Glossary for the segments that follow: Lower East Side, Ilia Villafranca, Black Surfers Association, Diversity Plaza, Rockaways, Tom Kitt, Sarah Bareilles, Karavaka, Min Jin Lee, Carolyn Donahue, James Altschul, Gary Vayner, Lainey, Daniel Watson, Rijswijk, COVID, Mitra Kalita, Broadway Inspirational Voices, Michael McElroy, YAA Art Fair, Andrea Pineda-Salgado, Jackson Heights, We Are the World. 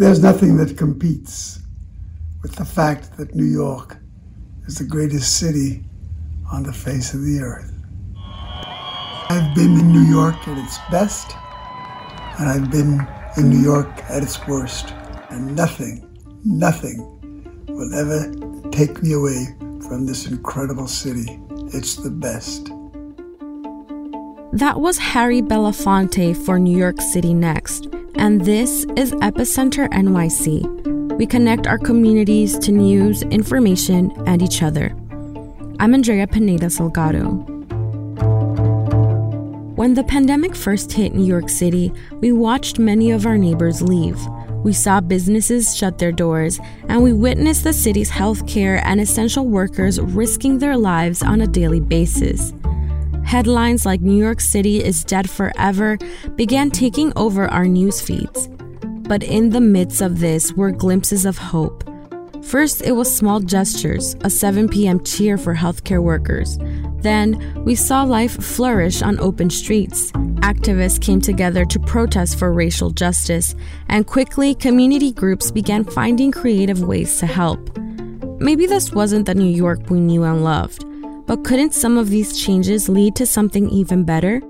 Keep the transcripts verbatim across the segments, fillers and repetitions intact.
There's nothing that competes with the fact that New York is the greatest city on the face of the earth. I've been in New York at its best, and I've been in New York at its worst. And nothing, nothing will ever take me away from this incredible city. It's the best. That was Harry Belafonte for New York City Next, and this is Epicenter N Y C. We connect our communities to news, information, and each other. I'm Andrea Pineda-Salgado. When the pandemic first hit New York City, we watched many of our neighbors leave. We saw businesses shut their doors, and we witnessed the city's healthcare and essential workers risking their lives on a daily basis. Headlines like "New York City is dead forever" began taking over our news feeds. But in the midst of this were glimpses of hope. First, it was small gestures, a seven p.m. cheer for healthcare workers. Then, we saw life flourish on open streets. Activists came together to protest for racial justice, and quickly, community groups began finding creative ways to help. Maybe this wasn't the New York we knew and loved. But couldn't some of these changes lead to something even better?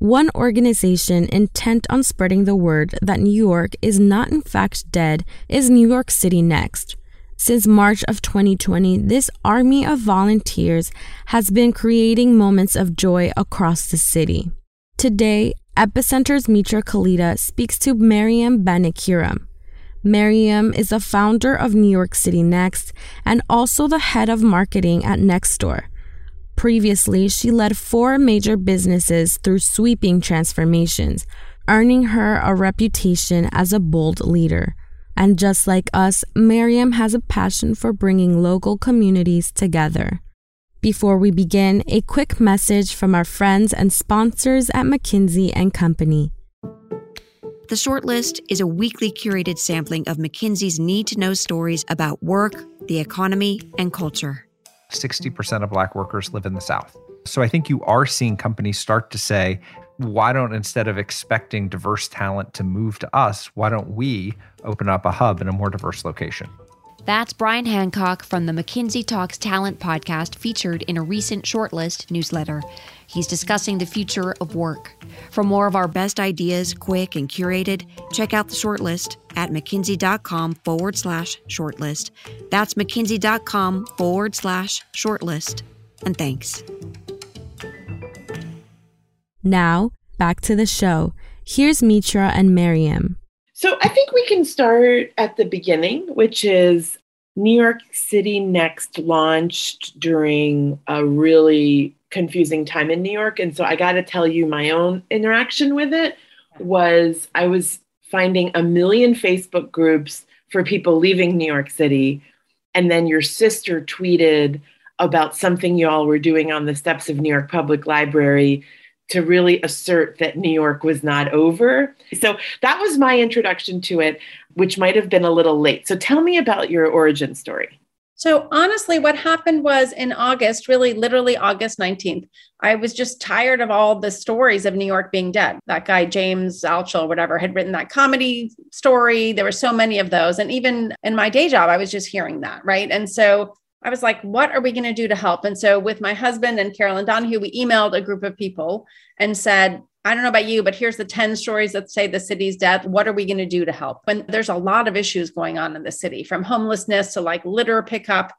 One organization intent on spreading the word that New York is not in fact dead is New York City Next. Since March of twenty twenty, this army of volunteers has been creating moments of joy across the city. Today, Epicenter's Mitra Kalita speaks to Mariam Banakira. Mariam is the founder of New York City Next and also the head of marketing at Nextdoor. Previously, she led four major businesses through sweeping transformations, earning her a reputation as a bold leader. And just like us, Mariam has a passion for bringing local communities together. Before we begin, a quick message from our friends and sponsors at McKinsey and Company. The Shortlist is a weekly curated sampling of McKinsey's need-to-know stories about work, the economy, and culture. sixty percent of Black workers live in the South. So I think you are seeing companies start to say, why don't, instead of expecting diverse talent to move to us, why don't we open up a hub in a more diverse location? That's Brian Hancock from the McKinsey Talks Talent podcast featured in a recent Shortlist newsletter. He's discussing the future of work. For more of our best ideas, quick and curated, check out the Shortlist at McKinsey.com forward slash shortlist. That's McKinsey.com forward slash shortlist. And thanks. Now, back to the show. Here's Mitra and Mariam. So I think we can start at the beginning, which is New York City Next launched during a really confusing time in New York. And so I got to tell you, my own interaction with it was I was finding a million Facebook groups for people leaving New York City. And then your sister tweeted about something y'all were doing on the steps of New York Public Library to really assert that New York was not over. So that was my introduction to it, which might have been a little late. So tell me about your origin story. So honestly, what happened was in August, really literally August nineteenth, I was just tired of all the stories of New York being dead. That guy, James Altschul, whatever, had written that comedy story. There were so many of those. And even in my day job, I was just hearing that, right? And so I was like, what are we going to do to help? And so with my husband and Carolyn Donahue, we emailed a group of people and said, I don't know about you, but here's the ten stories that say the city's dead. What are we going to do to help? When there's a lot of issues going on in the city, from homelessness to like litter pickup,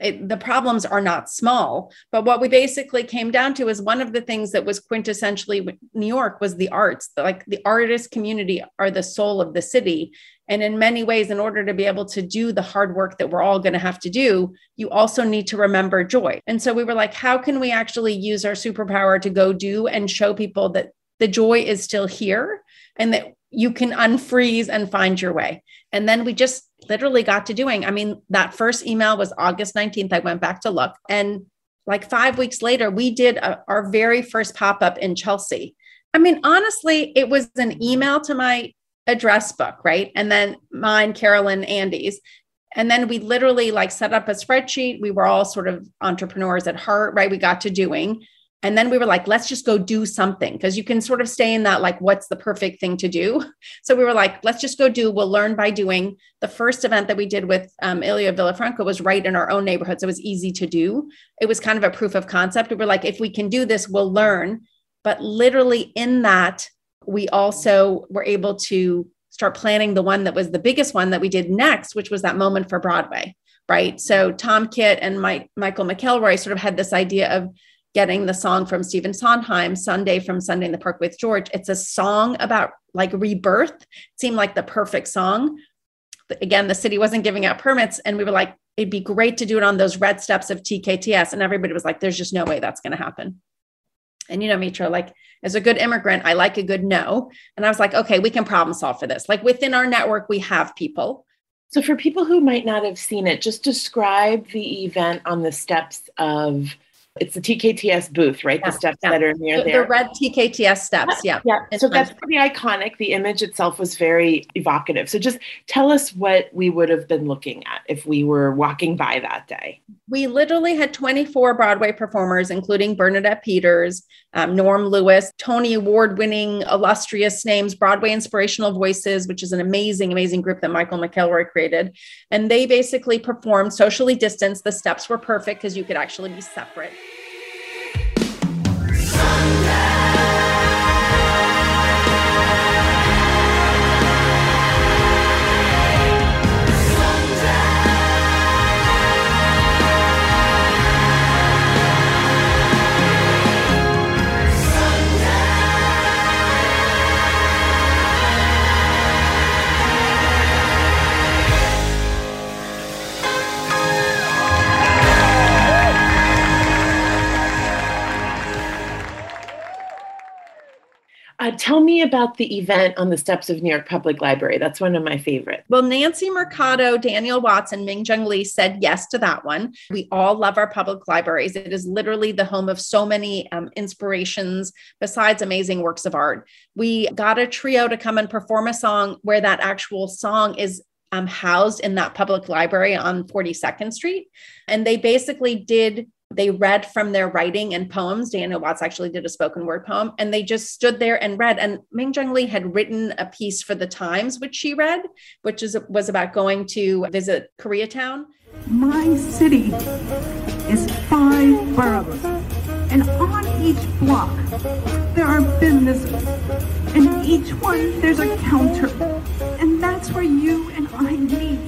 it, the problems are not small. But what we basically came down to is one of the things that was quintessentially New York was the arts. Like the artist community are the soul of the city. And in many ways, in order to be able to do the hard work that we're all going to have to do, you also need to remember joy. And so we were like, how can we actually use our superpower to go do and show people that the joy is still here and that you can unfreeze and find your way? And then we just literally got to doing. I mean, that first email was August nineteenth. I went back to look. And like five weeks later, we did a, our very first pop-up in Chelsea. I mean, honestly, it was an email to my address book, right? And then mine, Carolyn, Andy's. And then we literally like set up a spreadsheet. We were all sort of entrepreneurs at heart, right? We got to doing. And then we were like, let's just go do something, because you can sort of stay in that, like, what's the perfect thing to do? So we were like, let's just go do, we'll learn by doing. The first event that we did with um, Ilia Villafranca was right in our own neighborhood. So it was easy to do. It was kind of a proof of concept. We were like, if we can do this, we'll learn. But literally in that, we also were able to start planning the one that was the biggest one that we did next, which was that moment for Broadway, right? So Tom Kitt and Mike, Michael McElroy sort of had this idea of getting the song from Stephen Sondheim, Sunday from Sunday in the Park with George. It's a song about like rebirth. It seemed like the perfect song. But again, the city wasn't giving out permits. And we were like, it'd be great to do it on those red steps of T K T S. And everybody was like, there's just no way that's going to happen. And, you know, Mitra, like as a good immigrant, I like a good no. And I was like, okay, we can problem solve for this. Like within our network, we have people. So for people who might not have seen it, just describe the event on the steps of It's the T K T S booth, right? Yeah, the steps yeah. that are near the, there. The red T K T S steps, yeah. Yeah. yeah. So that's pretty iconic. The image itself was very evocative. So just tell us what we would have been looking at if we were walking by that day. We literally had twenty-four Broadway performers, including Bernadette Peters, um, Norm Lewis, Tony Award-winning illustrious names, Broadway Inspirational Voices, which is an amazing, amazing group that Michael McElroy created. And they basically performed socially distanced. The steps were perfect because you could actually be separate. Uh, tell me about the event on the steps of New York Public Library. That's one of my favorites. Well, Nancy Mercado, Daniel Watson, Min Jin Lee said yes to that one. We all love our public libraries. It is literally the home of so many um, inspirations besides amazing works of art. We got a trio to come and perform a song where that actual song is um, housed in that public library on forty-second Street. And they basically did They read from their writing and poems. Daniel Watts actually did a spoken word poem, and they just stood there and read. And Min Jin Lee had written a piece for the Times, which she read, which is was about going to visit Koreatown. My city is five boroughs, and on each block there are businesses, and each one there's a counter, and that's where you and I meet.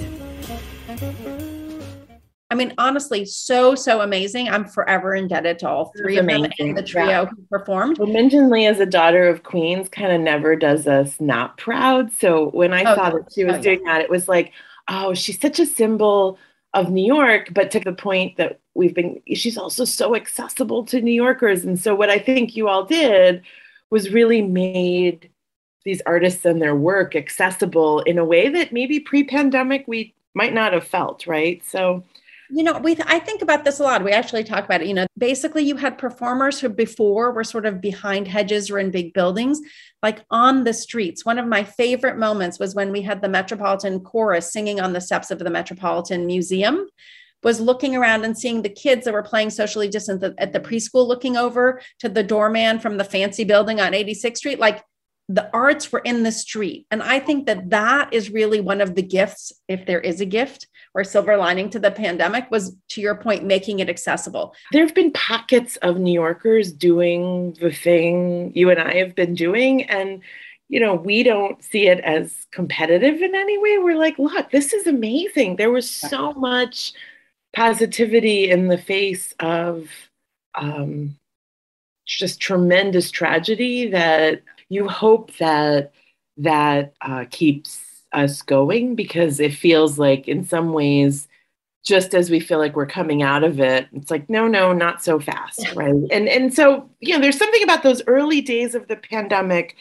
I mean, honestly, so, so amazing. I'm forever indebted to all three of them and the trio yeah. who performed. Well, Min Jin Lee, as a daughter of Queens, kind of never does us not proud. So when I oh, saw that she was oh, doing yeah. that, it was like, oh, she's such a symbol of New York, but to the point that we've been, she's also so accessible to New Yorkers. And so what I think you all did was really made these artists and their work accessible in a way that maybe pre-pandemic we might not have felt, right? So... You know, we I think about this a lot. We actually talk about it. You know, basically you had performers who before were sort of behind hedges or in big buildings, like on the streets. One of my favorite moments was when we had the Metropolitan Chorus singing on the steps of the Metropolitan Museum, was looking around and seeing the kids that were playing socially distant at the preschool, looking over to the doorman from the fancy building on eighty-sixth Street. Like the arts were in the street. And I think that that is really one of the gifts, if there is a gift, or silver lining to the pandemic, was, to your point, making it accessible. There have been pockets of New Yorkers doing the thing you and I have been doing. And, you know, we don't see it as competitive in any way. We're like, look, this is amazing. There was so much positivity in the face of um, just tremendous tragedy that you hope that that uh, keeps us going, because it feels like in some ways, just as we feel like we're coming out of it, it's like, no, no, not so fast, yeah. right? And and so, you know, there's something about those early days of the pandemic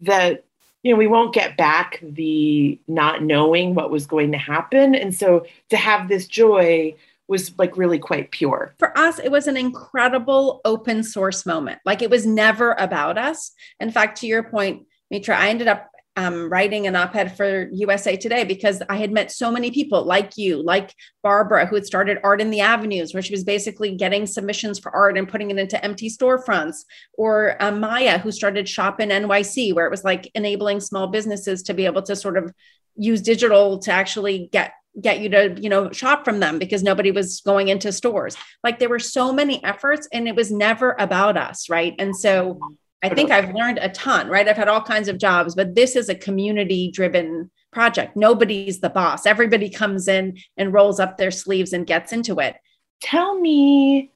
that, you know, we won't get back the not knowing what was going to happen. And so to have this joy was like really quite pure. For us, it was an incredible open source moment. Like it was never about us. In fact, to your point, Mitra, I ended up um, writing an op-ed for U S A Today because I had met so many people like you, like Barbara, who had started Art in the Avenues, where she was basically getting submissions for art and putting it into empty storefronts, or uh, Maya, who started Shop in N Y C, where it was like enabling small businesses to be able to sort of use digital to actually get get you to, you know, shop from them because nobody was going into stores. Like there were so many efforts and it was never about us. Right. And so I think I've learned a ton, right? I've had all kinds of jobs, but this is a community driven project. Nobody's the boss. Everybody comes in and rolls up their sleeves and gets into it. Tell me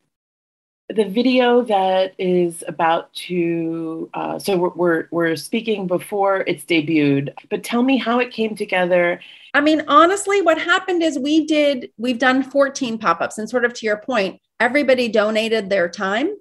the video that is about to, uh, so we're, we're, we're speaking before it's debuted, but tell me how it came together. I mean, honestly, what happened is we did, we've done fourteen pop-ups, and sort of to your point, everybody donated their time.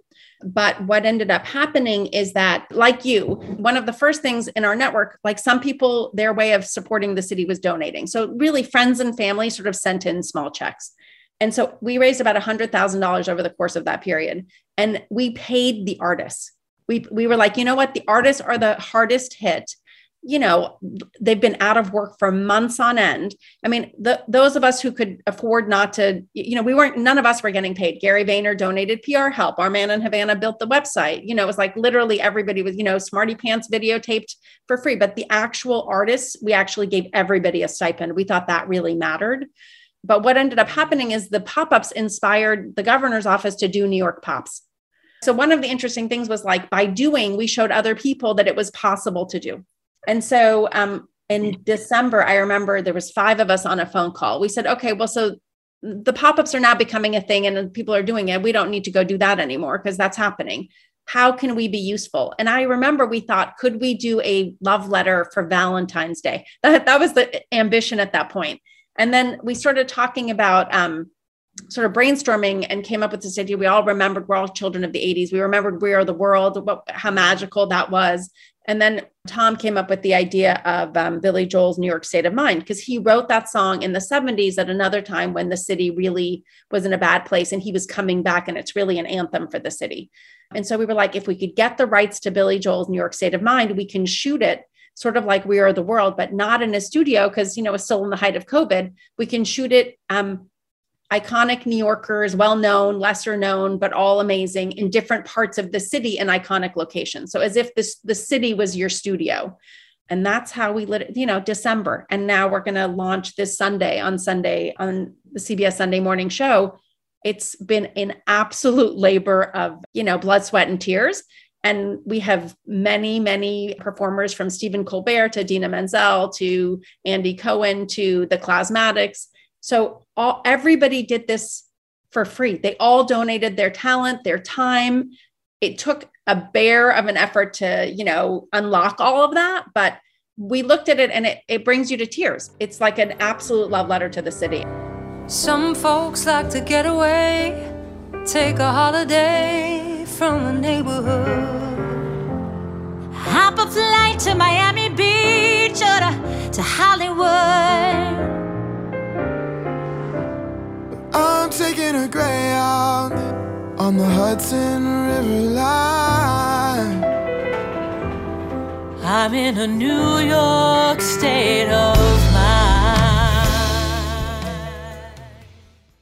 But what ended up happening is that, like you, one of the first things in our network, like some people, their way of supporting the city was donating. So really friends and family sort of sent in small checks. And so we raised about one hundred thousand dollars over the course of that period. And we paid the artists. We, we were like, you know what? The artists are the hardest hit. You know, they've been out of work for months on end. I mean, the, those of us who could afford not to, you know, we weren't, none of us were getting paid. Gary Vayner donated P R help. Our man in Havana built the website. You know, it was like literally everybody was, you know, Smarty Pants videotaped for free. But the actual artists, we actually gave everybody a stipend. We thought that really mattered. But what ended up happening is the pop-ups inspired the governor's office to do New York Pops. So one of the interesting things was like by doing, we showed other people that it was possible to do. And so um, in December, I remember there was five of us on a phone call. We said, okay, well, so the pop-ups are now becoming a thing and people are doing it. We don't need to go do that anymore because that's happening. How can we be useful? And I remember we thought, could we do a love letter for Valentine's Day? That, that was the ambition at that point. And then we started talking about um, sort of brainstorming and came up with this idea. We all remembered, we're all children of the eighties. We remembered We Are the World, what, how magical that was. And then Tom came up with the idea of um, Billy Joel's New York State of Mind, because he wrote that song in the seventies at another time when the city really was in a bad place and he was coming back, and it's really an anthem for the city. And so we were like, if we could get the rights to Billy Joel's New York State of Mind, we can shoot it sort of like We Are the World, but not in a studio because, you know, it's still in the height of COVID. We can shoot it, um, iconic New Yorkers, well-known, lesser-known, but all amazing in different parts of the city and iconic locations. So as if this the city was your studio. And that's how we lit it, you know, December. And now we're going to launch this Sunday on Sunday on the C B S Sunday Morning Show. It's been an absolute labor of, you know, blood, sweat, and tears. And we have many, many performers from Stephen Colbert to Idina Menzel to Andy Cohen to the Classmatics. So all, everybody did this for free. They all donated their talent, their time. It took a bear of an effort to, you know, unlock all of that. But we looked at it and it, it brings you to tears. It's like an absolute love letter to the city. Some folks like to get away, take a holiday from the neighborhood, hop a flight to Miami Beach or to, to Hollywood. I'm taking a greyhound on the Hudson River line. I'm in a New York state of mind.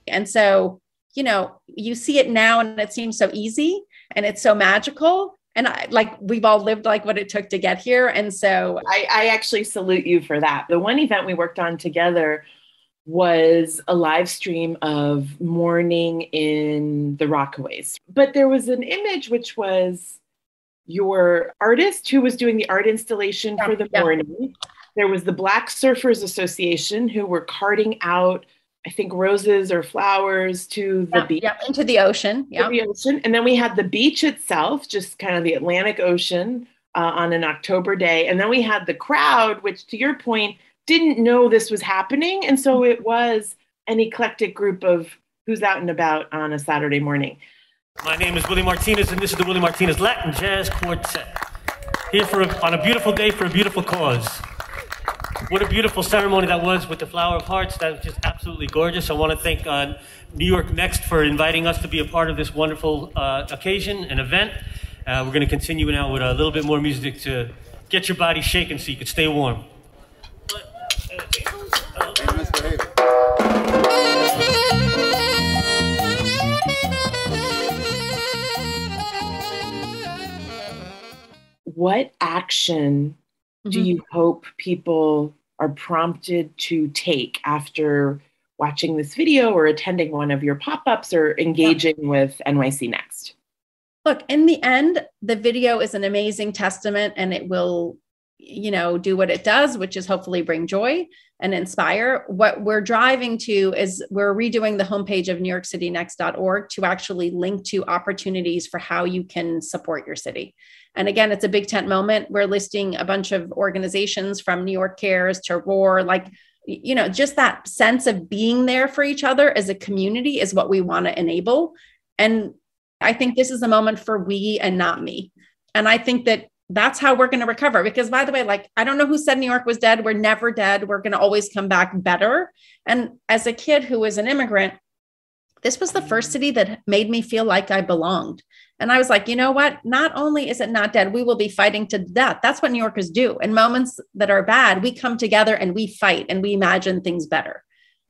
And so, you know, you see it now and it seems so easy. And it's so magical. And I, like, we've all lived like what it took to get here. And so I, I actually salute you for that. The one event we worked on together was a live stream of morning in the Rockaways. But there was an image which was your artist who was doing the art installation yeah, for the yeah. morning. There was the Black Surfers Association who were carting out, I think, roses or flowers to the yep, beach. Yep, into the ocean. Yep. The ocean. And then we had the beach itself, just kind of the Atlantic Ocean uh, on an October day. And then we had the crowd, which to your point, didn't know this was happening. And so it was an eclectic group of who's out and about on a Saturday morning. My name is Willie Martinez, and this is the Willie Martinez Latin Jazz Quartet. Here for a, on a beautiful day for a beautiful cause. What a beautiful ceremony that was with the Flower of Hearts. That was just absolutely gorgeous. I want to thank uh, New York Next for inviting us to be a part of this wonderful uh, occasion and event. Uh, we're going to continue now with a little bit more music to Get your body shaking so you can stay warm. What action mm-hmm. do you hope people are prompted to take after watching this video or attending one of your pop-ups or engaging yeah. with N Y C Next? Look, in the end, the video is an amazing testament, and it will, you know, do what it does, which is hopefully bring joy and inspire. What we're driving to is we're redoing the homepage of New York City Next dot org to actually link to opportunities for how you can support your city. And again, it's a big tent moment. We're listing a bunch of organizations from New York Cares to Roar, like, you know, just that sense of being there for each other as a community is what we want to enable. And I think this is a moment for we and not me. And I think that that's how we're going to recover. Because by the way, like, I don't know who said New York was dead. We're never dead. We're going to always come back better. And as a kid who was an immigrant, this was the first city that made me feel like I belonged. And I was like, you know what? Not only is it not dead, we will be fighting to death. That's what New Yorkers do. In moments that are bad, we come together and we fight and we imagine things better.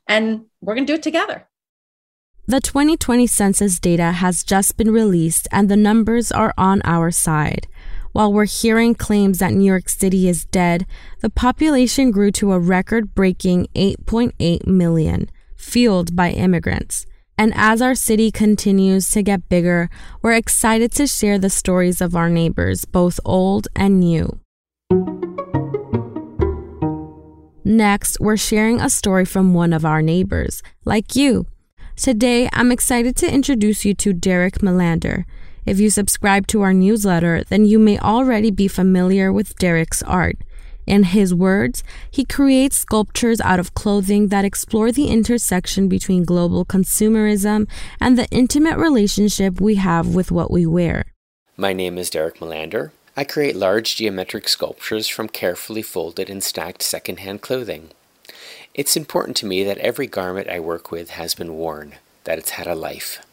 And we're going to do it together. The twenty twenty census data has just been released and the numbers are on our side. While we're hearing claims that New York City is dead, the population grew to a record-breaking eight point eight million, fueled by immigrants. And as our city continues to get bigger, we're excited to share the stories of our neighbors, both old and new. Next, we're sharing a story from one of our neighbors, like you. Today, I'm excited to introduce you to Derek Melander. If you subscribe to our newsletter, then you may already be familiar with Derek's art. In his words, he creates sculptures out of clothing that explore the intersection between global consumerism and the intimate relationship we have with what we wear. My name is Derek Melander. I create large geometric sculptures from carefully folded and stacked secondhand clothing. It's important to me that every garment I work with has been worn, that it's had a life.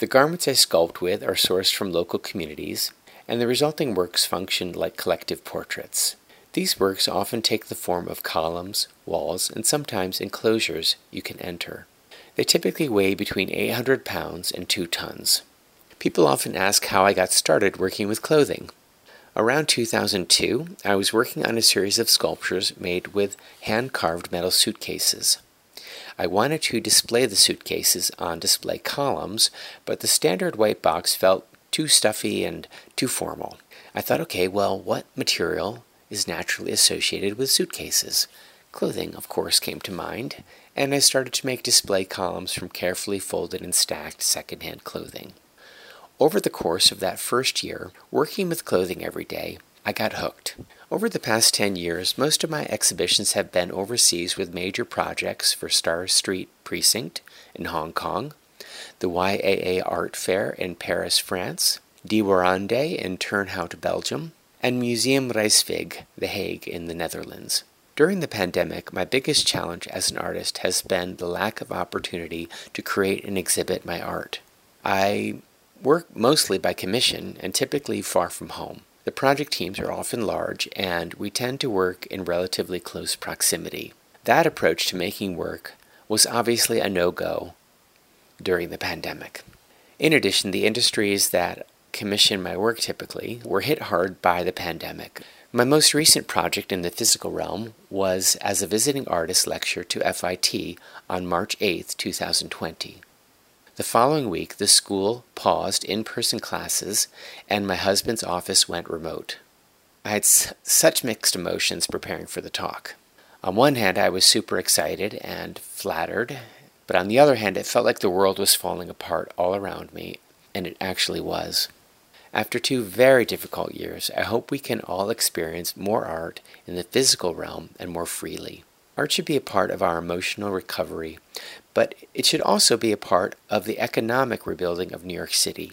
The garments I sculpt with are sourced from local communities, and the resulting works function like collective portraits. These works often take the form of columns, walls, and sometimes enclosures you can enter. They typically weigh between eight hundred pounds and two tons. People often ask how I got started working with clothing. Around two thousand two, I was working on a series of sculptures made with hand-carved metal suitcases. I wanted to display the suitcases on display columns, but the standard white box felt too stuffy and too formal. I thought, okay, well, what material is naturally associated with suitcases? Clothing, of course, came to mind, and I started to make display columns from carefully folded and stacked secondhand clothing. Over the course of that first year, working with clothing every day, I got hooked. Over the past ten years, most of my exhibitions have been overseas with major projects for Star Street Precinct in Hong Kong, the Y A A Art Fair in Paris, France, Diewerande in Turnhout, Belgium, and Museum Rijswijk, The Hague in the Netherlands. During the pandemic, my biggest challenge as an artist has been the lack of opportunity to create and exhibit my art. I work mostly by commission and typically far from home. The project teams are often large, and we tend to work in relatively close proximity. That approach to making work was obviously a no-go during the pandemic. In addition, the industries that commission my work typically were hit hard by the pandemic. My most recent project in the physical realm was as a visiting artist lecture to F I T on March eighth, twenty twenty. The following week, the school paused in-person classes, and my husband's office went remote. I had s- such mixed emotions preparing for the talk. On one hand, I was super excited and flattered, but on the other hand, it felt like the world was falling apart all around me, and it actually was. After two very difficult years, I hope we can all experience more art in the physical realm and more freely. Art should be a part of our emotional recovery, but it should also be a part of the economic rebuilding of New York City.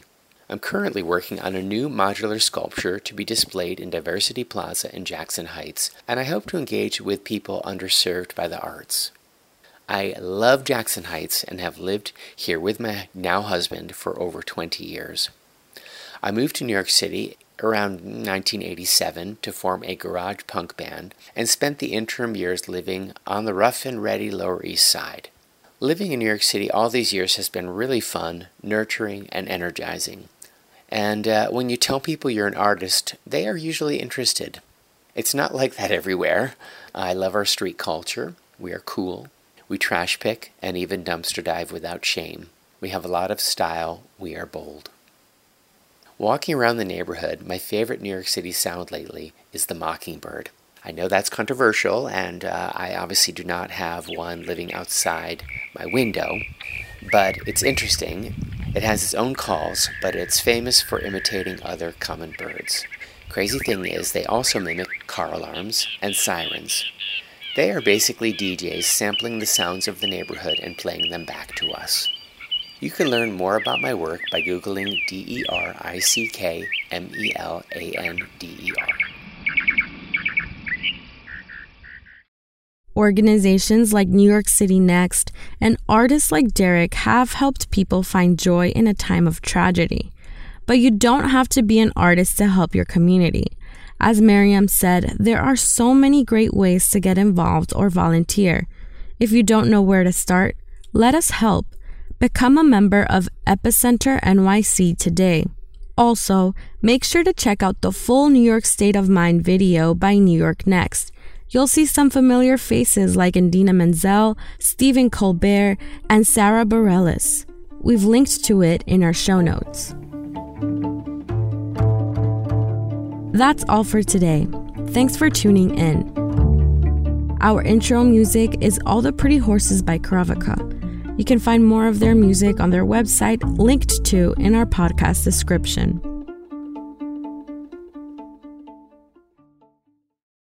I'm currently working on a new modular sculpture to be displayed in Diversity Plaza in Jackson Heights, and I hope to engage with people underserved by the arts. I love Jackson Heights and have lived here with my now husband for over twenty years. I moved to New York City around nineteen eighty-seven to form a garage punk band and spent the interim years living on the rough and ready Lower East Side. Living in New York City all these years has been really fun, nurturing, and energizing. And uh, when you tell people you're an artist, they are usually interested. It's not like that everywhere. I love our street culture. We are cool. We trash pick and even dumpster dive without shame. We have a lot of style. We are bold. Walking around the neighborhood, my favorite New York City sound lately is the mockingbird. I know that's controversial, and uh, I obviously do not have one living outside my window, but it's interesting. It has its own calls, but it's famous for imitating other common birds. Crazy thing is, they also mimic car alarms and sirens. They are basically D Js sampling the sounds of the neighborhood and playing them back to us. You can learn more about my work by Googling D E R I C K M E L A N D E R. Organizations like New York City Next and artists like Derek have helped people find joy in a time of tragedy. But you don't have to be an artist to help your community. As Mariam said, there are so many great ways to get involved or volunteer. If you don't know where to start, let us help. Become a member of Epicenter N Y C today. Also, make sure to check out the full New York State of Mind video by New York Next. You'll see some familiar faces like Idina Menzel, Stephen Colbert, and Sarah Bareilles. We've linked to it in our show notes. That's all for today. Thanks for tuning in. Our intro music is All the Pretty Horses by Karavaka. You can find more of their music on their website, linked to in our podcast description.